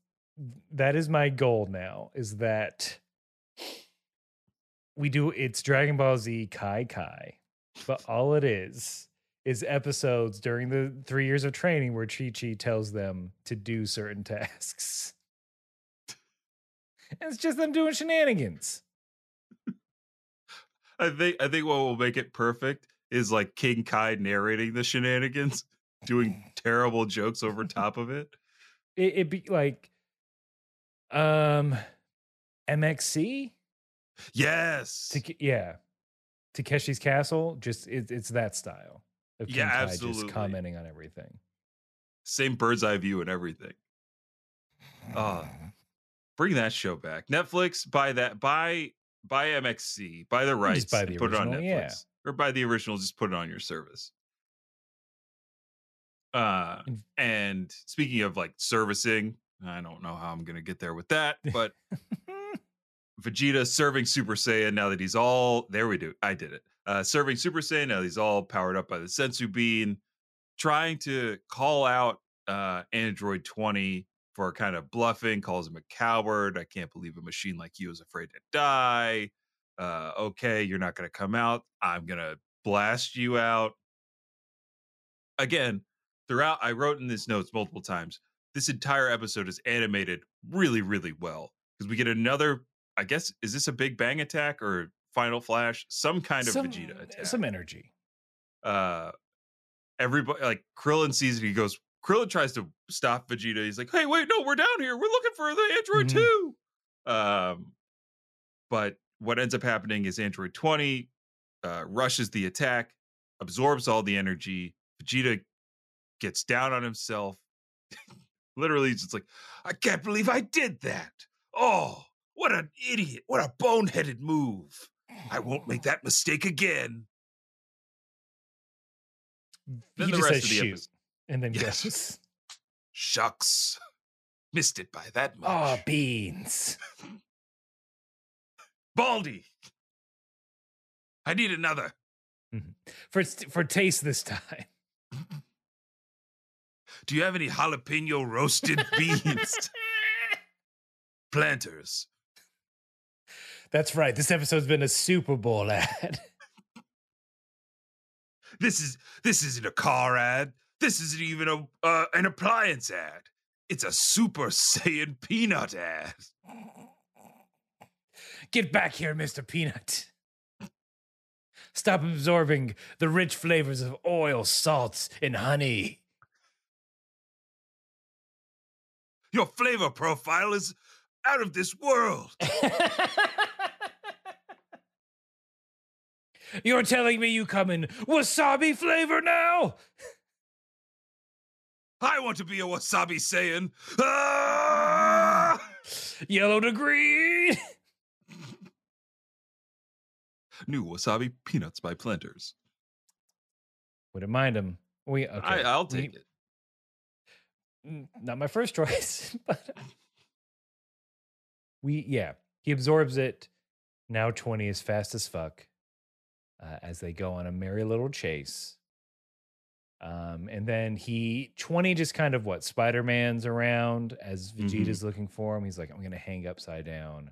my goal now, is that we do, it's Dragon Ball Z Kai, but all it is episodes during the 3 years of training where Chi-Chi tells them to do certain tasks. And it's just them doing shenanigans. I think what will make it perfect is, like, King Kai narrating the shenanigans, doing terrible jokes over top of it. It'd be like, MXC? Yes. Takeshi's Castle, just it's that style of King Kai, absolutely, just commenting on everything. Same bird's eye view and everything. Bring that show back. Netflix, buy MXC, buy the rights, buy the and original, put it on Netflix. Yeah. Or buy the original, just put it on your service. And speaking of, like, servicing, I don't know how I'm going to get there with that, but Vegeta serving Super Saiyan now that he's all, there we do, I did it. Serving Super Saiyan now that he's all powered up by the Senzu Bean, trying to call out Android 20 for kind of bluffing, calls him a coward. I can't believe a machine like you is afraid to die. Okay, you're not going to come out. I'm going to blast you out. Again, throughout, I wrote in these notes multiple times, this entire episode is animated really, really well. Because we get another, I guess, is this a Big Bang attack or Final Flash? Some kind of Vegeta attack. Some energy. Everybody, like, Krillin sees it. He goes, Krillin tries to stop Vegeta. He's like, hey, wait, no, we're down here. We're looking for the Android 2. But what ends up happening is Android 20 rushes the attack, absorbs all the energy. Vegeta gets down on himself. Literally, it's like, I can't believe I did that. Oh, what an idiot. What a boneheaded move. I won't make that mistake again. Then he the rest of the episode. And then guesses. Shucks. Missed it by that much. Oh, beans. Baldy. I need another. Mm-hmm. For taste this time. Do you have any jalapeno roasted beans? Planters. That's right. This episode's been a Super Bowl ad. This isn't a car ad. This isn't even an appliance ad. It's a Super Saiyan Peanut ad. Get back here, Mr. Peanut. Stop absorbing the rich flavors of oil, salts, and honey. Your flavor profile is out of this world. You're telling me you come in wasabi flavor now? I want to be a wasabi Saiyan. Ah! Yellow to green. New wasabi peanuts by Planters. Wouldn't mind them. I'll take it. Not my first choice, but he absorbs it. Now 20 is fast as fuck as they go on a merry little chase. And then 20 just kind of Spider-Man's around as Vegeta's looking for him. He's like, I'm gonna hang upside down.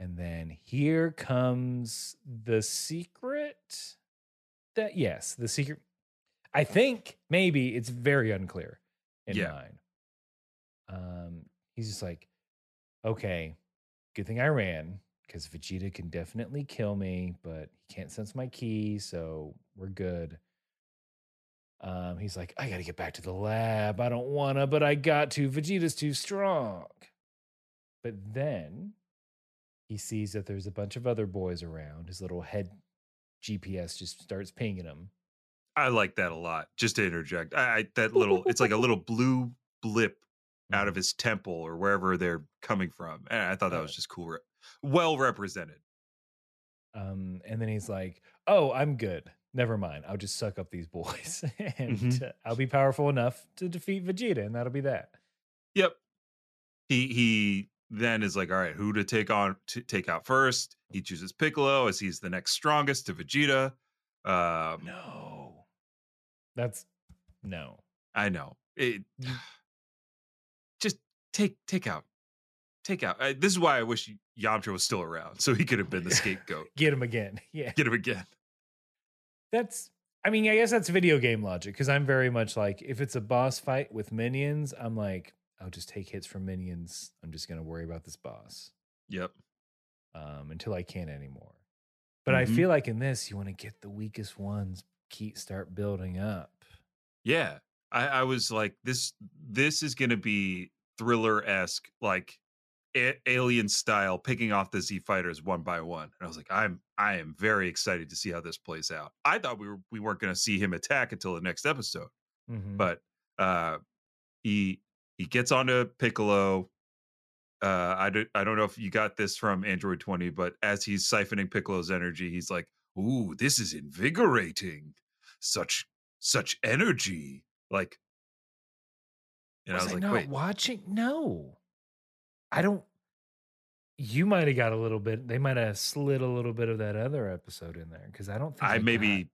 And then here comes the secret. The secret. I think maybe it's very unclear in mine. He's just like, okay, good thing I ran because Vegeta can definitely kill me, but he can't sense my ki, so we're good. He's like, I gotta get back to the lab. I don't wanna, but I got to. Vegeta's too strong. But then he sees that there's a bunch of other boys around. His little head GPS just starts pinging him. I like that a lot. Just to interject, it's like a little blue blip out of his temple or wherever they're coming from. And I thought that was just cool. Well represented. And then he's like, oh, I'm good. Never mind. I'll just suck up these boys and I'll be powerful enough to defeat Vegeta. And that'll be that. Yep. He then is like, all right, who to take out first? He chooses Piccolo as he's the next strongest to Vegeta. No. I know. Just take out. This is why I wish Yamcha was still around so he could have been the scapegoat. Get him again. Yeah. Get him again. I guess that's video game logic because I'm very much like, if it's a boss fight with minions, I'm like, I'll just take hits from minions. I'm just going to worry about this boss. Yep. Until I can't anymore. But I feel like in this, you want to get the weakest ones, start building up. Yeah. I was like, this is going to be thriller-esque, like alien style, picking off the Z fighters one by one. And I was like, I am very excited to see how this plays out. I thought we weren't going to see him attack until the next episode. But he gets onto Piccolo. I don't know if you got this from Android 20, but as he's siphoning Piccolo's energy, he's like, ooh, this is invigorating. Such energy. Like, and I was like, not wait. Watching? No. You might have got a little bit. They might have slid a little bit of that other episode in there because I don't think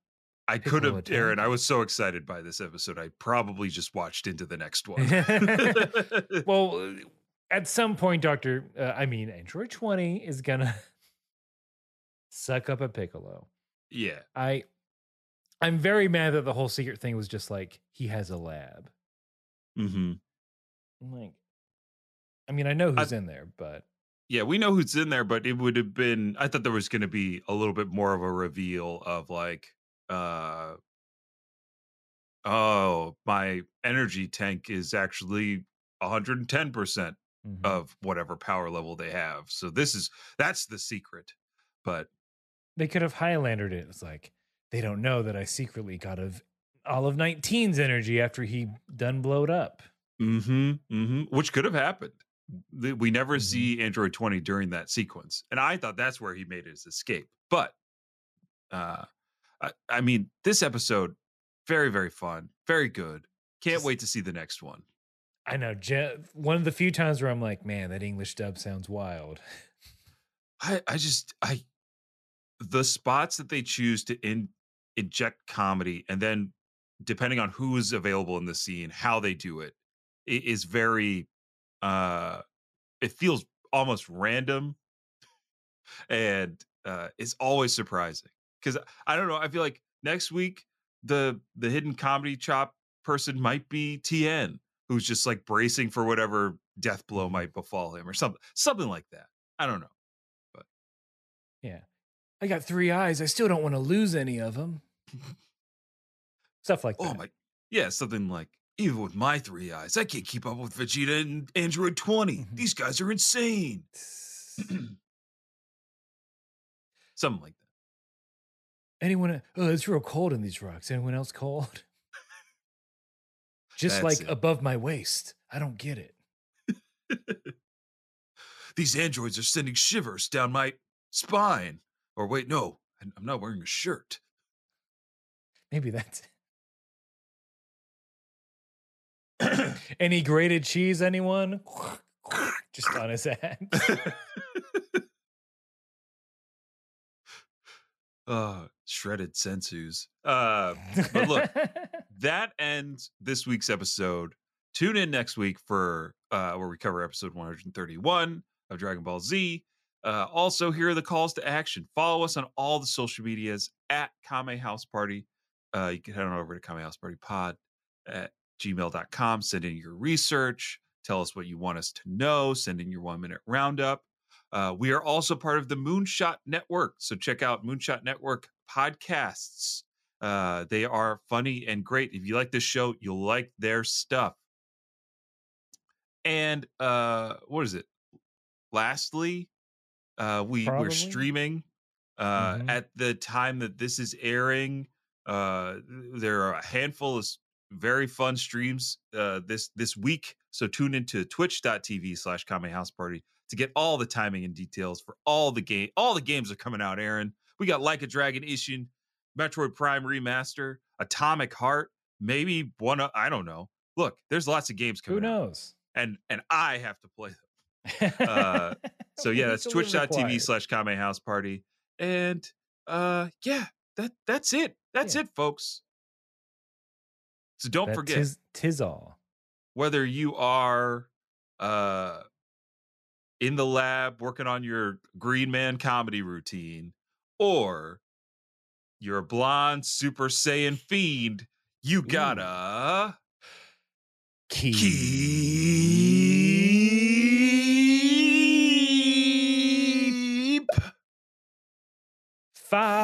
I could have, Aaron. I was so excited by this episode. I probably just watched into the next one. Well, at some point, Android 20 is gonna suck up a Piccolo. Yeah, I'm very mad that the whole secret thing was just like he has a lab. I know who's in there, but yeah, we know who's in there. But it would have been. I thought there was going to be a little bit more of a reveal of like, my energy tank is actually 110% of whatever power level they have. So that's the secret. But they could have Highlandered it. It's like they don't know that I secretly got all of 19's energy after he done blowed up. Which could have happened. We never see Android 20 during that sequence, and I thought that's where he made his escape. But this episode, very, very fun, very good. Can't wait to see the next one. I know, one of the few times where I'm like, man, that English dub sounds wild. I the spots that they choose to inject comedy, and then depending on who's available in the scene, how they do it, it is very. It feels almost random, and it's always surprising because I don't know. I feel like next week the hidden comedy chop person might be Tien, who's just like bracing for whatever death blow might befall him or something like that. I don't know, but yeah, I got three eyes. I still don't want to lose any of them. Stuff like that. Yeah, something like Even with my three eyes, I can't keep up with Vegeta and Android 20. Mm-hmm. These guys are insane. Something like that. Anyone? Oh, it's real cold in these rocks. Anyone else cold? Just like it. Above my waist. I don't get it. These androids are sending shivers down my spine. Or wait, no, I'm not wearing a shirt. Maybe that's it. Any grated cheese, anyone? Just on his ass. Shredded sensus. But look, that ends this week's episode. Tune in next week for where we cover episode 131 of Dragon Ball Z. Also, here are the calls to action. Follow us on all the social medias at Kame House Party. You can head on over to Kame House Party Pod at gmail.com. Send in your research. Tell us what you want us to know. Send in your 1-minute roundup. We are also part of the Moonshot Network. So check out Moonshot Network podcasts. They are funny and great. If you like this show, you'll like their stuff. And what is it? Lastly, we're streaming at the time that this is airing. There are a handful of very fun streams this week. So tune into twitch.tv/Kame House Party to get all the timing and details for all the game. All the games are coming out, Aaron. We got Like a Dragon Ishin, Metroid Prime Remaster, Atomic Heart, maybe one. I don't know. Look, there's lots of games coming. Who knows? Out, and I have to play them. So yeah, that's twitch.tv/Kame House Party. And yeah, that's it. That's it, folks. So don't forget, tis all. Whether you are in the lab working on your Green Man comedy routine, or you're a blonde Super Saiyan fiend, you gotta keep fighting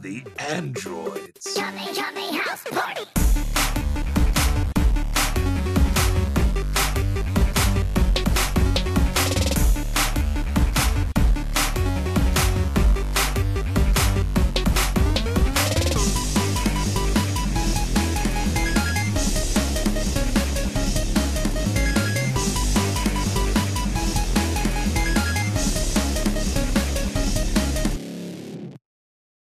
the androids. Kame House Party.